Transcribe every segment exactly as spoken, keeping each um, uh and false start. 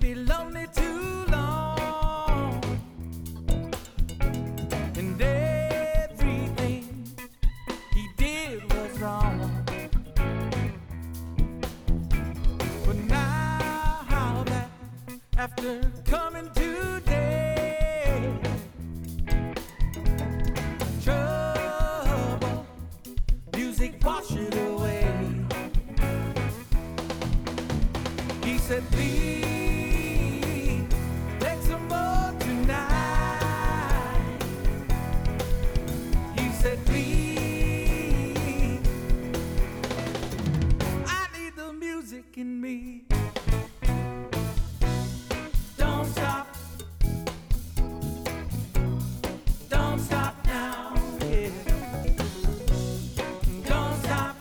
be lonely too long, and everything he did was wrong. But now that after coming today, trouble, music wash it away. He said, please. In me. Don't stop. Don't stop now. Yeah. Don't stop.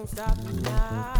Don't stop now.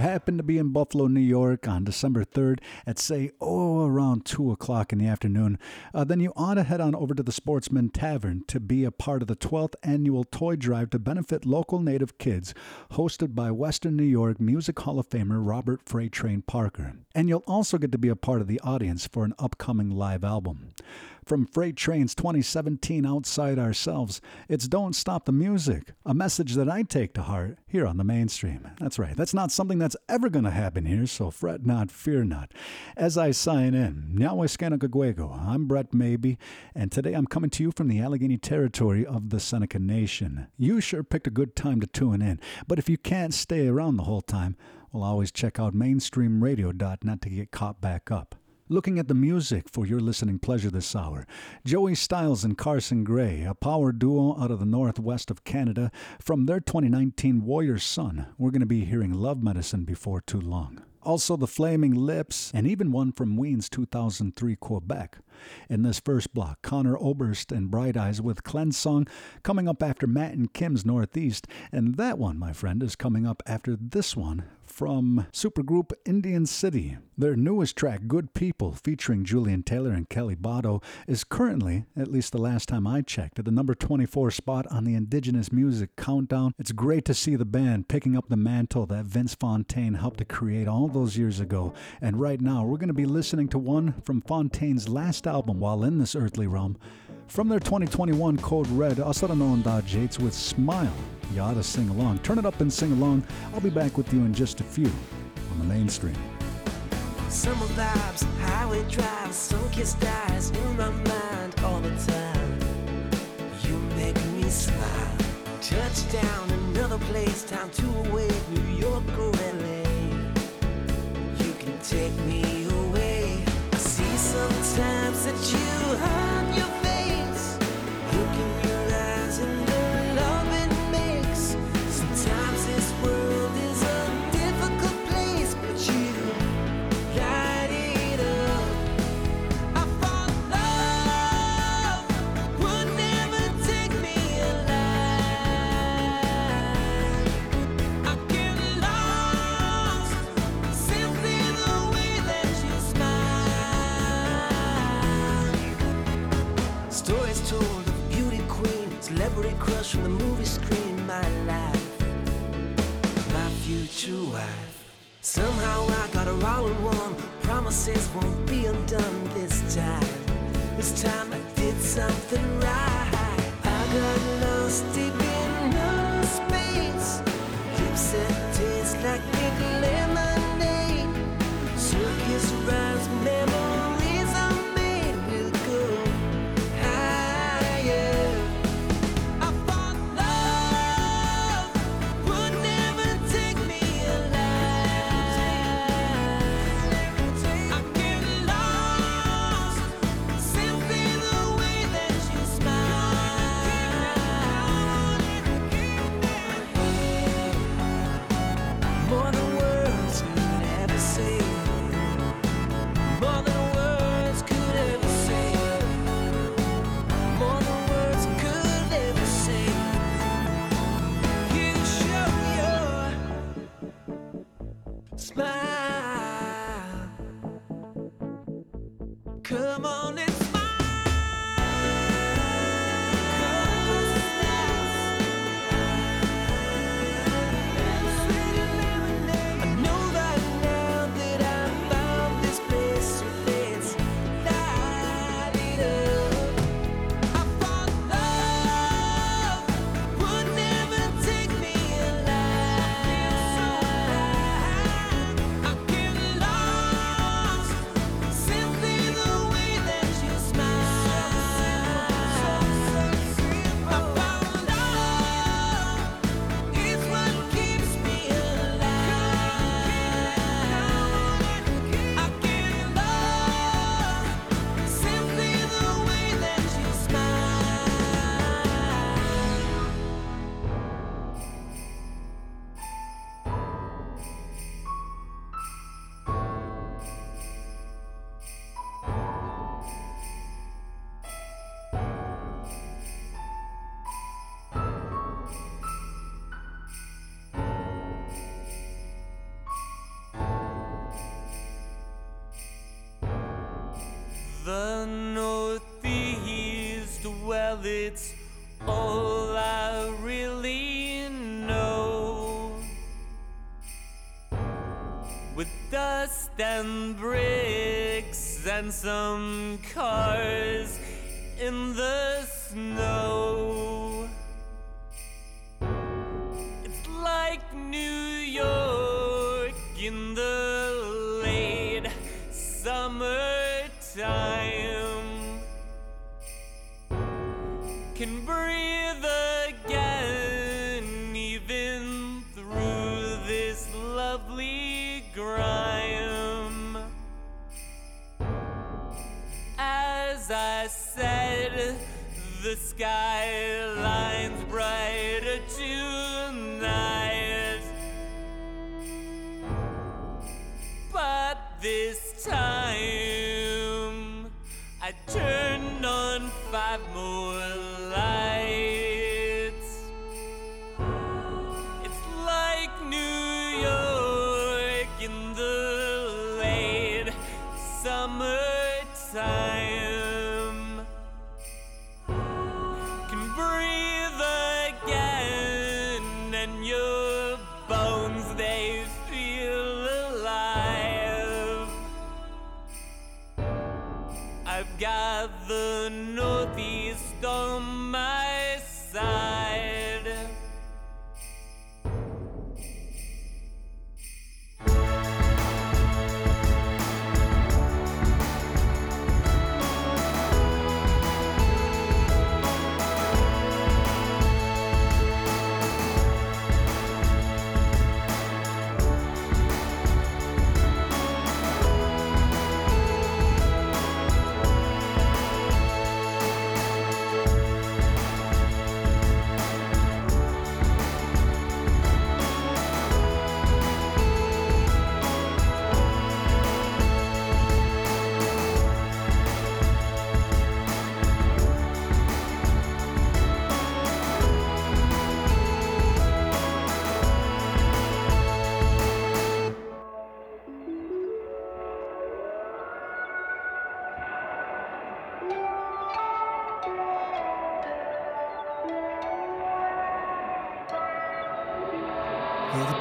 Happen to be in Buffalo, New York on December third at, say, oh, around two o'clock in the afternoon, uh, then you ought to head on over to the Sportsman Tavern to be a part of the twelfth annual toy drive to benefit local Native kids, hosted by Western New York Music Hall of Famer Robert Freightrain Parker. And you'll also get to be a part of the audience for an upcoming live album. From Freight Trains twenty seventeen Outside Ourselves, it's Don't Stop the Music, a message that I take to heart here on the Mainstream. That's right, that's not something that's ever going to happen here, so fret not, fear not. As I sign in, I'm Brett Maybe, and today I'm coming to you from the Allegheny Territory of the Seneca Nation. You sure picked a good time to tune in, but if you can't stay around the whole time, well, always check out Mainstream Radio dot net to get caught back up. Looking at the music for your listening pleasure this hour, Joey Stylez and Carsen Gray, a power duo out of the northwest of Canada, from their twenty nineteen Warrior Son, we're going to be hearing Love Medicine before too long. Also the Flaming Lips, and even one from Ween's two thousand three Quebec. In this first block, Connor Oberst and Bright Eyes with Cleanse Song, coming up after Matt and Kim's Northeast, and that one, my friend, is coming up after this one from supergroup Indian City. Their newest track, Good People, featuring Julian Taylor and Kelly Botto, is currently, at least the last time I checked, at the number twenty-four spot on the Indigenous Music Countdown. It's great to see the band picking up the mantle that Vince Fontaine helped to create all those years ago. And right now, we're going to be listening to one from Fontaine's last album while in this earthly realm. From their twenty twenty-one Code Red, Asaranon Jates with Smile. You ought to sing along. Turn it up and sing along. I'll be back with you in just a few on the Mainstream. Summer vibes, highway drives, sun-kissed eyes in my mind all the time. You make me smile. Touchdown, another place, time to awake, New York or L A. take me away. I see sometimes that you hide your face. Look in your eyes and the love it makes. Sometimes this world is a difficult place, but you light it up. I fall in love would never take me alive. I get lost simply the way that you smile. Stories told of beauty queen, celebrity crush from the movie screen. My life, my future wife. Somehow I got her all in one. Promises won't be undone this time. This time I did something right. I got lost deep in outer space. Lips that taste like pink lemonade. Circus rides, memories are made. We'll go higher. I thought love would never take me alive. I get lost simply the way that you smile. More than words could ever say. More than words could ever say. More than words could ever say. You show your smile. Come on and smile. Come on and smile. I know right now that I found this place, so let's light it up. I thought love would never take me alive. I get lost simply the way that you smile. I found love is what keeps me alive. I get lost simply the way that you smile. The Northeast, well, it's all I really know. With dust and bricks and some cars in the snow. It's like New York in the late summertime. Can breathe again even through this lovely grime. As I said, the skyline's brighter tonight. But this time, I turned on five more lights. It's like New York in the late summertime. Can breathe again, and your bones they feel alive. I've got the Northeast on my side.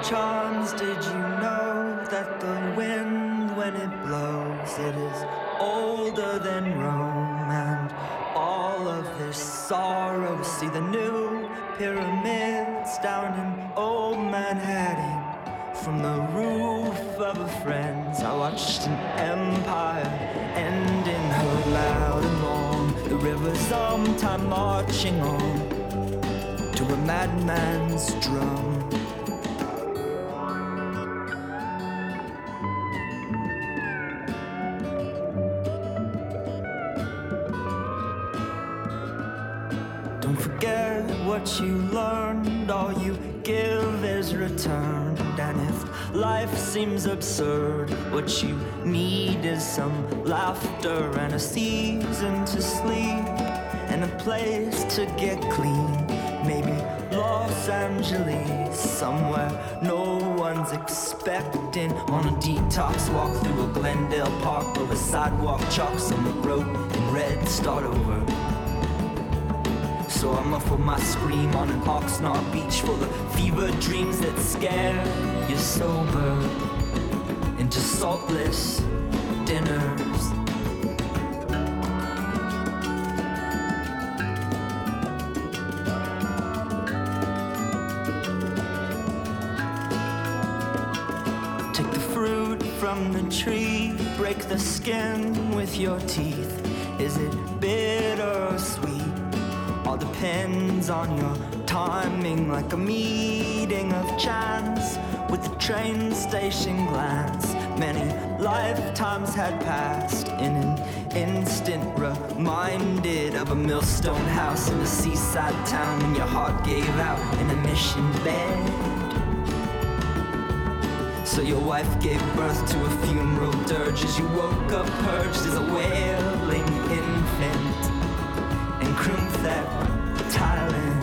charms. Did you know that the wind, when it blows, it is older than Rome and all of this sorrow? See the new pyramids down in old Manhattan from the roof of a friend's. I watched an empire end in her loud and long, the river sometime marching on to a madman's drum. Don't forget what you learned, all you give is returned. And if life seems absurd, what you need is some laughter and a season to sleep and a place to get clean. Maybe Los Angeles, somewhere no one's expecting. On a detox walk through a Glendale park, over sidewalk chalks on the road in red, start over. So I muffle my scream on an Oxnard beach full of fevered dreams that scare you sober into saltless dinners. Take the fruit from the tree, break the skin with your teeth. Is it bitter or sweet? All depends on your timing, like a meeting of chance with a train station glance. Many lifetimes had passed in an instant, reminded of a millstone house in a seaside town, and your heart gave out in a mission bed. So your wife gave birth to a funeral dirge as you woke up purged as a wailing infant. That Thailand.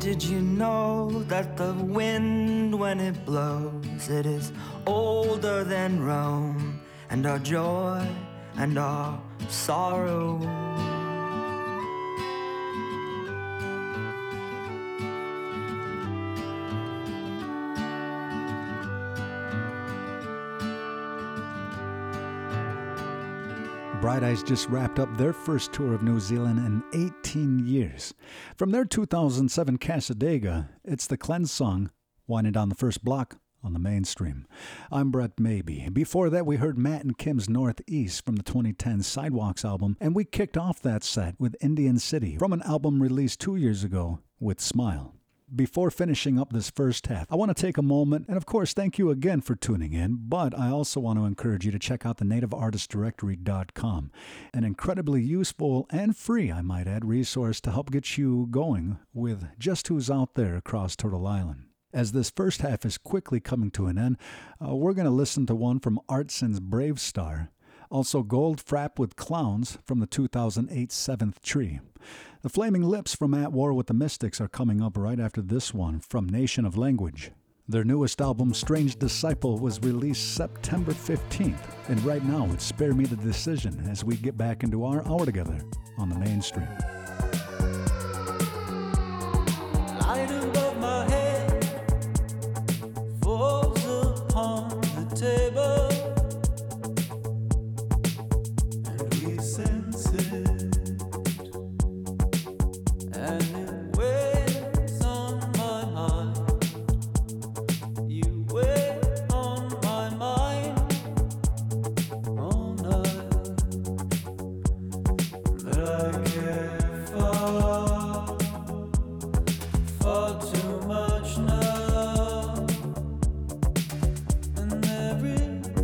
Did you know that the wind, when it blows, it is older than Rome and our joy and our sorrow? Bright Eyes just wrapped up their first tour of New Zealand in eighteen years. From their two thousand seven Casadega, it's the Cleanse Song, winding down the first block on the Mainstream. I'm Brett Maybe. Before that, we heard Matt and Kim's Northeast from the twenty ten Sidewalks album, and we kicked off that set with Indian City from an album released two years ago with Smile. Before finishing up this first half, I want to take a moment, and of course, thank you again for tuning in, but I also want to encourage you to check out the Native Artists Directory dot com, an incredibly useful and free, I might add, resource to help get you going with just who's out there across Turtle Island. As this first half is quickly coming to an end, uh, we're going to listen to one from Artson's Brave Star, also Goldfrapp with Clowns from the two thousand eight Seventh Tree. The Flaming Lips from At War with the Mystics are coming up right after this one from Nation of Language. Their newest album, Strange Disciple, was released September fifteenth, and right now it's Spare Me the Decision as we get back into our hour together on the Mainstream. Light above my head falls upon the table. Too much now, and every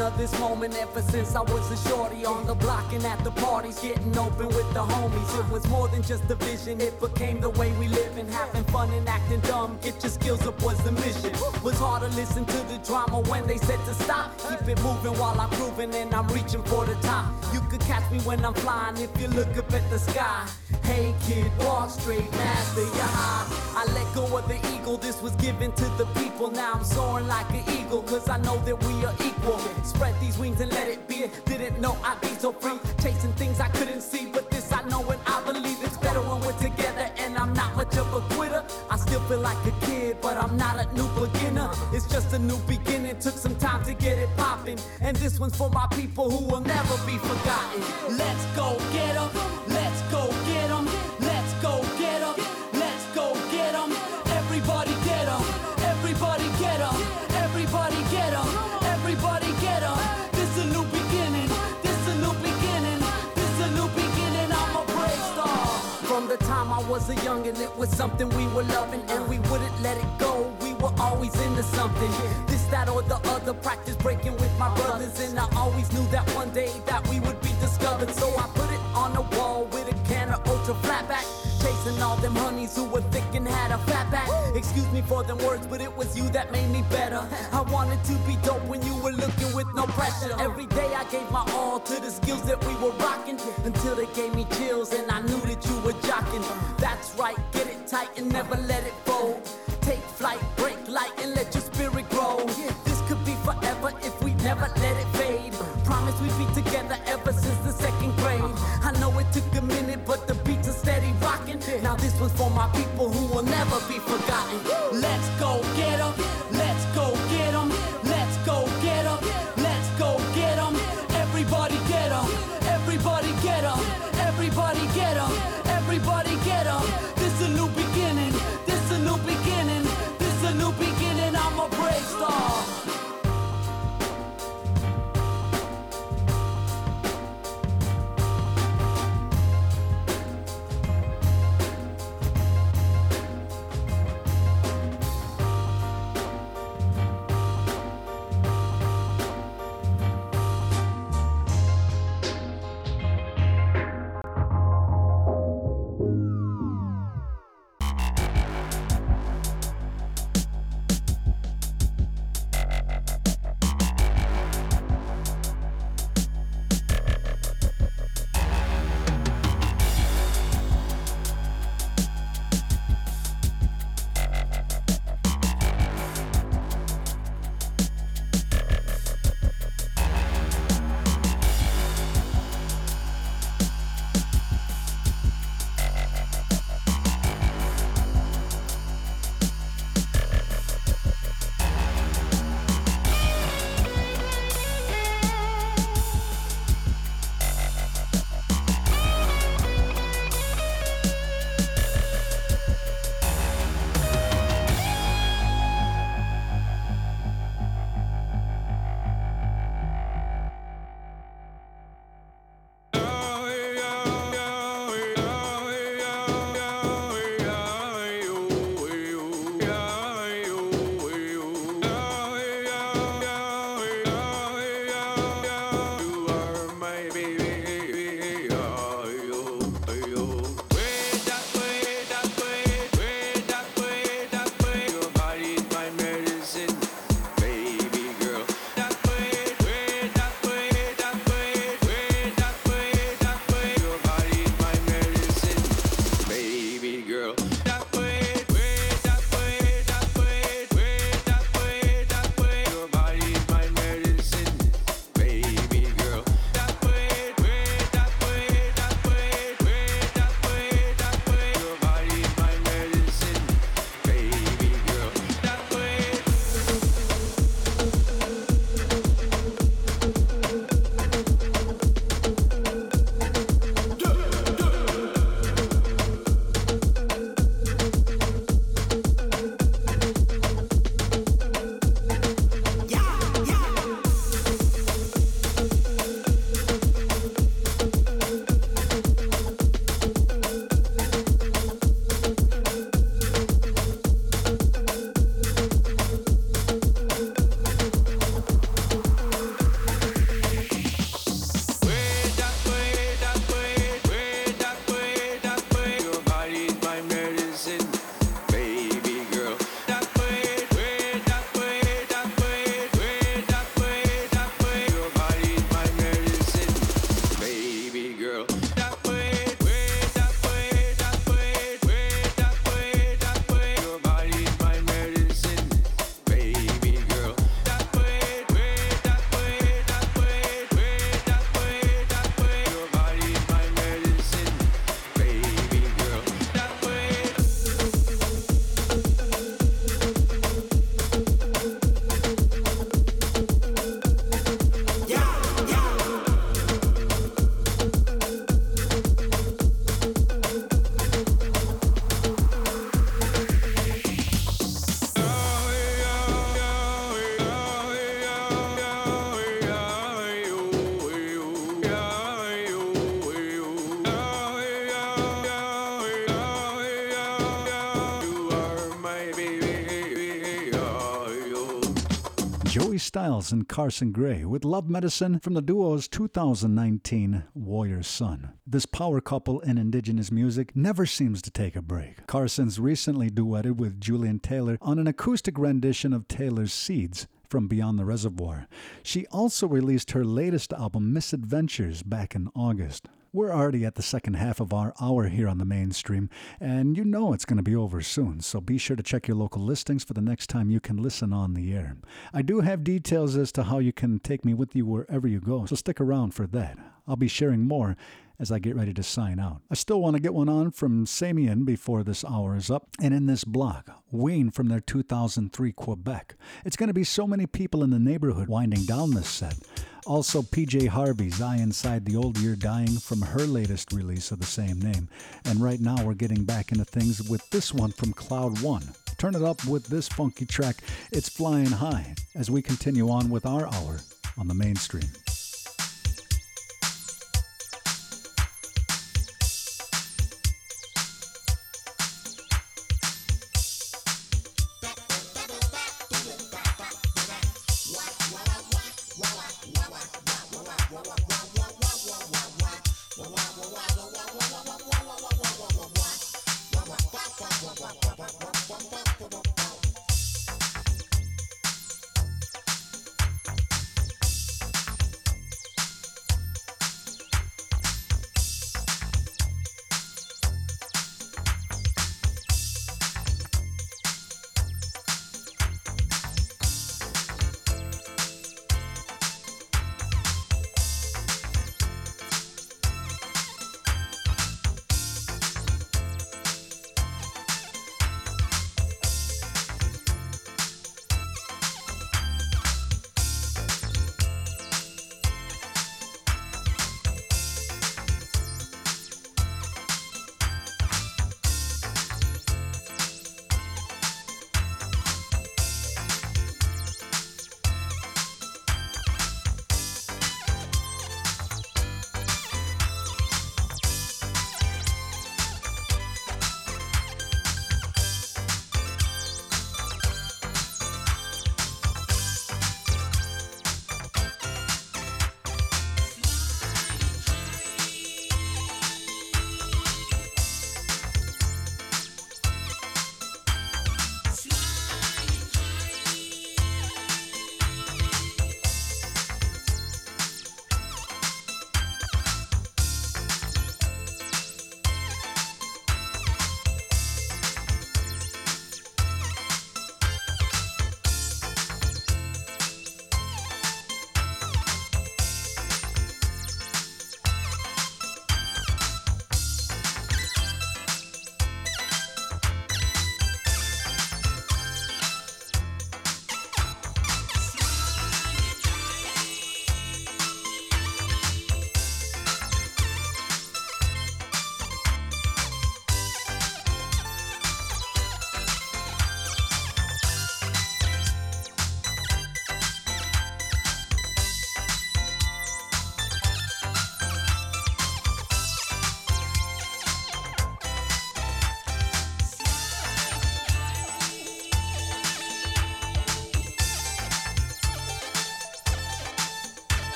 thinking of this moment ever since I was a shorty on the block and at the parties, getting open with the homies. It was more than just a vision, it became the way we live, and having fun and acting dumb, get your skills up was the mission. Was hard to listen to the drama when they said to stop. Keep it moving while I'm proving and I'm reaching for the top. You could catch me when I'm flying if you look up at the sky. Hey kid, walk straight, master your eye. I let go of the eagle, this was given to the people. Now I'm soaring like an eagle, cause I know that we are equal. Spread these wings and let it be. Didn't know I'd be so free, chasing things I couldn't see. But this I know and I believe, it's better when we're together. And I'm not much of a quitter, I still feel like a kid, but I'm not a new beginner. It's just a new beginning, took some time to get it poppin'. And this one's for my people who will never be forgotten. Let's go get 'em, let's go get 'em, let's go get 'em, let's go get 'em. Everybody get 'em, everybody get 'em, everybody get 'em, everybody get 'em. This a new beginning, this a new beginning, this a new beginning. I'm a brave star. From the time I was a youngin', it was something we were loving, and we wouldn't let it go. We were always into something. This, that, or the other. Practice breaking with my brothers, and I always knew that one day that we would be discovered. So I put it on the wall with a can of ultra flatback, chasing all them honeys who were thick and had a fat back. Excuse me for them words, but it was you that made me better. I wanted to be dope when you were looking with no pressure. Every day I gave my all to the skills that we were rocking, until they gave me chills and I knew that you were jocking. That's right, get it tight and never let it fold. Take flight, break light, and let your spirit grow. This could be forever if we never let it fade. Promise we'd be together ever since the second grade. I know it took a minute, but the beats are steady rocking. Now this one's for my people who will never be forgotten. Let's go get 'em, let's go get 'em, let's go get 'em, let's go get 'em. Everybody get 'em, everybody get 'em, everybody get 'em, everybody get 'em. This a new beginning, this a new beginning, this a new beginning. I'm a brave star. Thank you. Joey Stylez and Carsen Gray with Love Medicine from the duo's two thousand nineteen Warrior Son. This power couple in Indigenous music never seems to take a break. Carsen's recently duetted with Julian Taylor on an acoustic rendition of Taylor's Seeds from Beyond the Reservoir. She also released her latest album, Misadventures, back in August. We're already at the second half of our hour here on the Mainstream, and you know it's going to be over soon, so be sure to check your local listings for the next time you can listen on the air. I do have details as to how you can take me with you wherever you go, so stick around for that. I'll be sharing more as I get ready to sign out. I still want to get one on from Samian before this hour is up, and in this block, Ween from their two thousand three Quebec. It's going to be so many people in the neighborhood winding down this set. Also, P J Harvey's I Inside the Old Year Dying from her latest release of the same name. And right now we're getting back into things with this one from Cloud One. Turn it up with this funky track, It's Flying High, as we continue on with our hour on the Mainstream.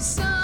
Himself over under.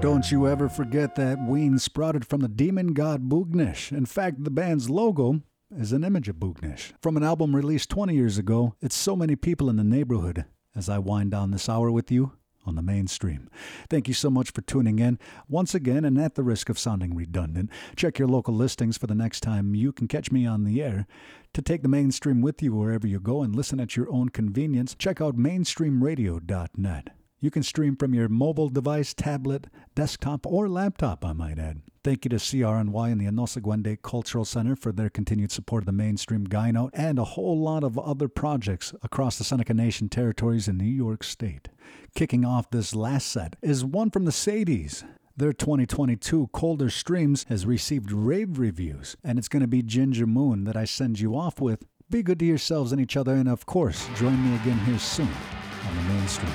Don't you ever forget that Ween sprouted from the demon god Bugnish. In fact, the band's logo is an image of Bugnish from an album released twenty years ago. It's So Many People in the Neighborhood, as I wind down this hour with you on the Mainstream. Thank you so much for tuning in once again, and at the risk of sounding redundant, check your local listings for the next time you can catch me on the air. To take the Mainstream with you wherever you go and listen at your own convenience, check out mainstream radio dot net. You can stream from your mobile device, tablet, desktop, or laptop, I might add. Thank you to C R N Y and the Anosagwende Cultural Center for their continued support of the Mainstream Gyno and a whole lot of other projects across the Seneca Nation territories in New York State. Kicking off this last set is one from the Sadies. Their twenty twenty-two Colder Streams has received rave reviews, and it's going to be Ginger Moon that I send you off with. Be good to yourselves and each other, and of course, join me again here soon on the Mainstream.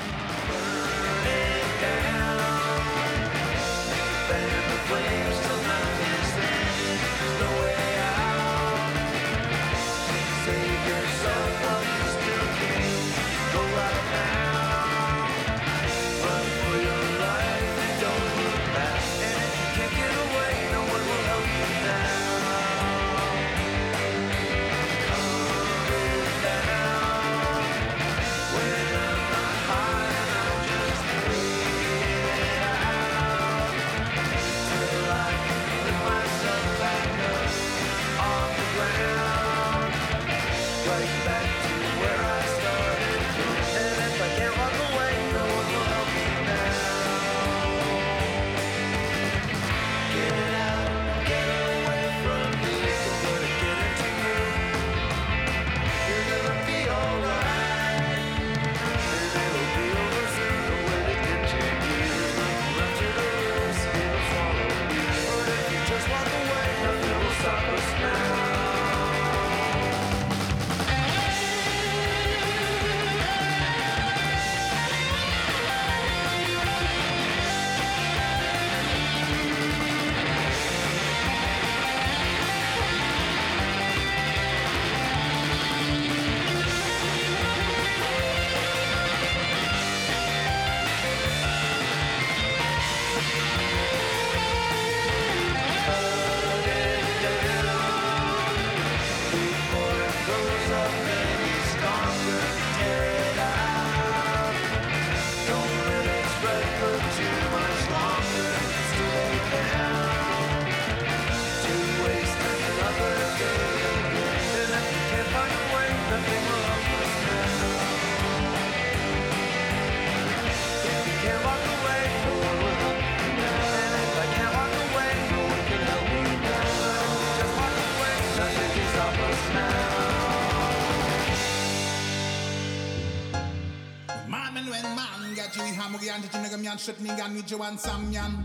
Shutnigan with Joan Samyan.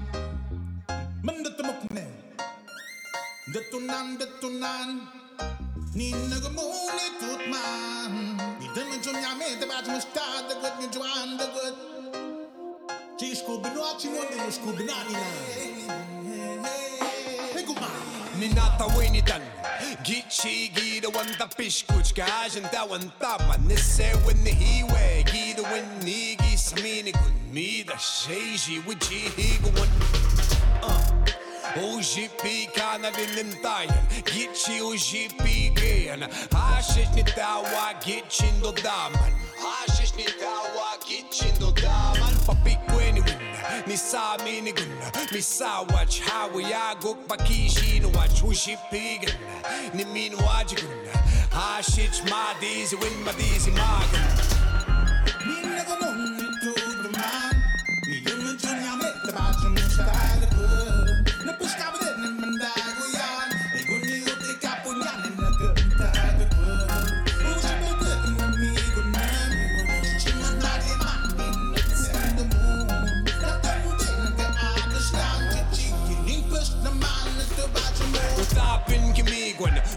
Mandatamukne. The Tunan, the Tunan. Ninagamuni Tutman. The Damajunya made the Badmustad, the good Mujuan, the good. She's Kubinati, the Kubinani. Peguma. Ninata Winitan. Gichi, Gida, one the fish, Kuchkaj, and that one Taman. This say when the Hiwe, Gida, when Nigi, Smini, good. Me the shady with G one. Uh O G P Canada in Thailand. Get you G P Gan. I shit me that wa get chin do daman. I shit me that wa get chin do daman. Papi Queen. Nisa minigun. Nisa watch how we are go pakishi no watch who she pig. Ni mean wajigun. I shit my dizzy win my dizzy magan.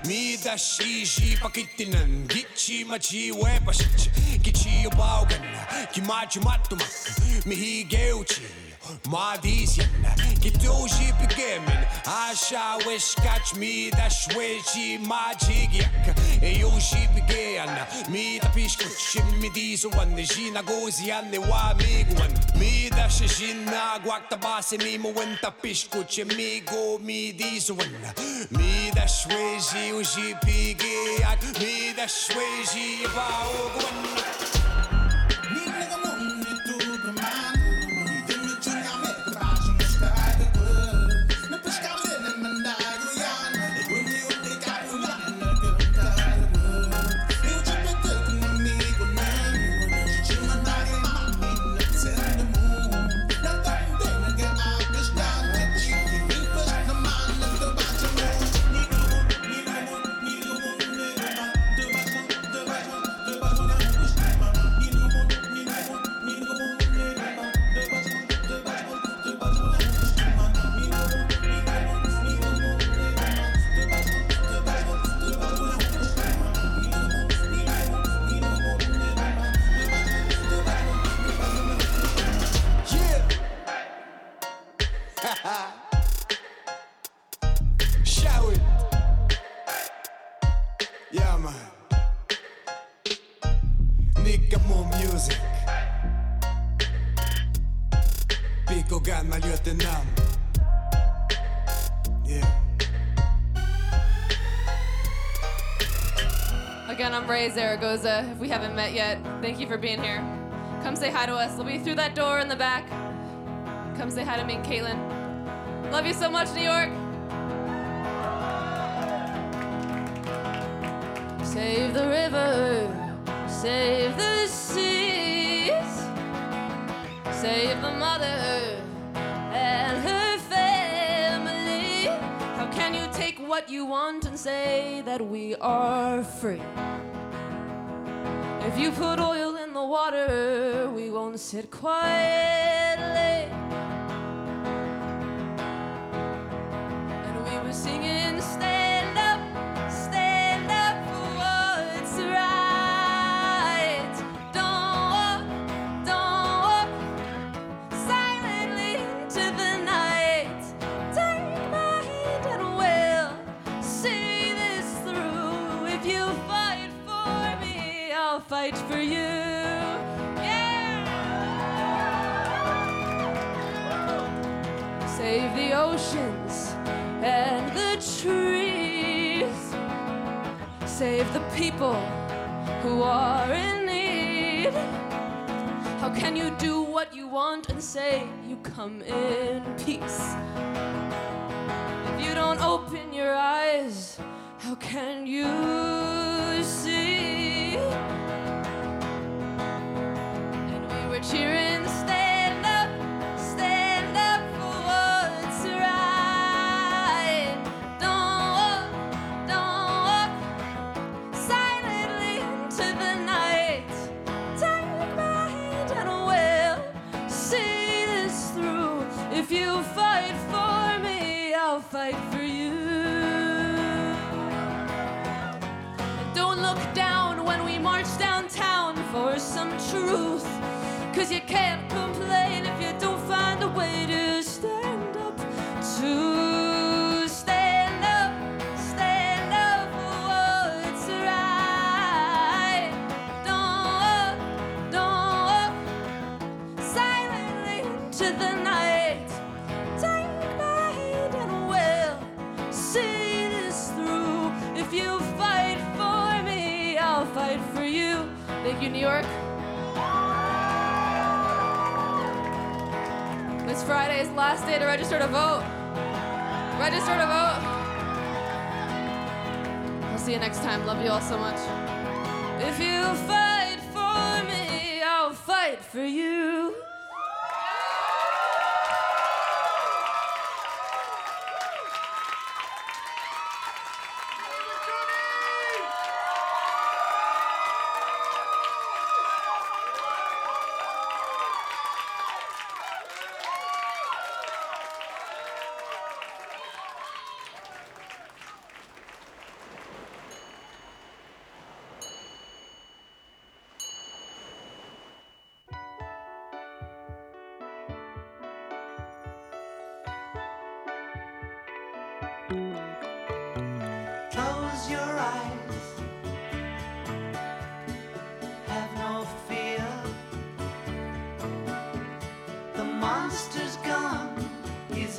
Me da shi shi pakitinan gichi machi wepash gichi obagan kimachi matuma me he geuchi My vision, get those you begin. I shall wish catch me the switchy magic yak. And you she began me the pish me these one the Gina goes and the wa me one. Me the shina guac the bass me when the pish me go me these one. Me the switchy uji piggy at me the switchy bao. Again, I'm Ray Zaragoza. If we haven't met yet, thank you for being here. Come say hi to us. We'll be through that door in the back. Come say hi to me and Caitlin. Love you so much, New York. Save the river, save the seas, save the mother earth and her family. How can you take what you want and say that we are free? If you put oil in the water, we won't sit quietly. And we were singing, stand up, stand up for what's right. Don't walk, don't walk silently into the night. Take my hand and we'll see this through. If you fight for me, I'll fight for you. Yeah! Save the oceans and the trees. Save the people who are in need. How can you do what you want and say you come in peace? If you don't open your eyes, how can you see? And we were cheering, stand up, stand up for what's right. Don't walk, don't walk silently into the night. Take my hand and we'll see this through. If you fight for me, I'll fight for you. And don't look down when we march downtown for some truth, 'cause you can't complain if you don't find a way to stand up, to stand up, stand up for what's right. Don't walk, don't walk silently into the night. Take my hand and we'll see this through. If you fight for me, I'll fight for you. Thank you, New York. It's Friday's last day to register to vote. Register to vote. I'll see you next time. Love you all so much. If you fight for me, I'll fight for you.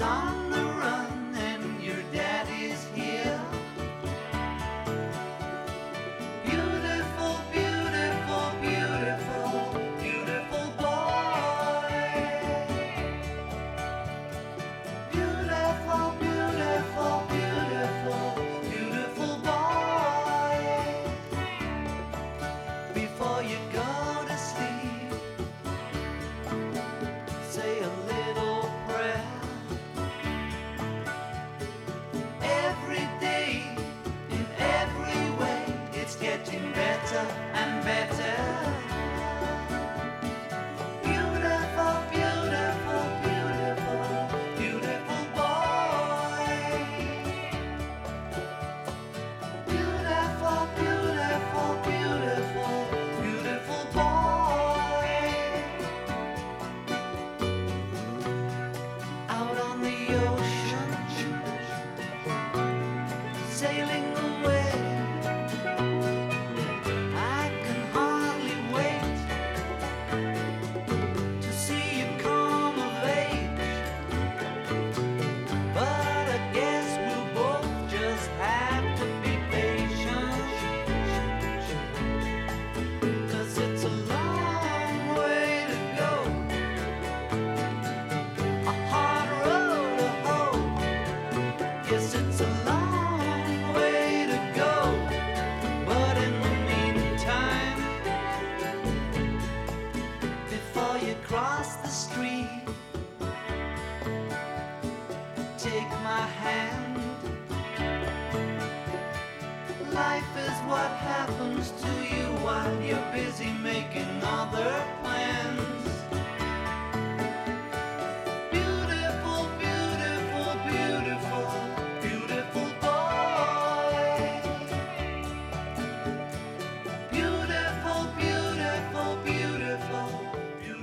on the run and your daddy's here. Beautiful, beautiful, beautiful, beautiful boy. Beautiful, beautiful, beautiful, beautiful boy. Before you go to sleep, say a little prayer. Getting better and better. Beautiful, beautiful, beautiful, beautiful boy. Beautiful, beautiful, beautiful, beautiful boy. Out on the ocean, sailing away. What happens to you while you're busy making other plans? Beautiful, beautiful, beautiful, beautiful boy. Beautiful, beautiful, beautiful, beautiful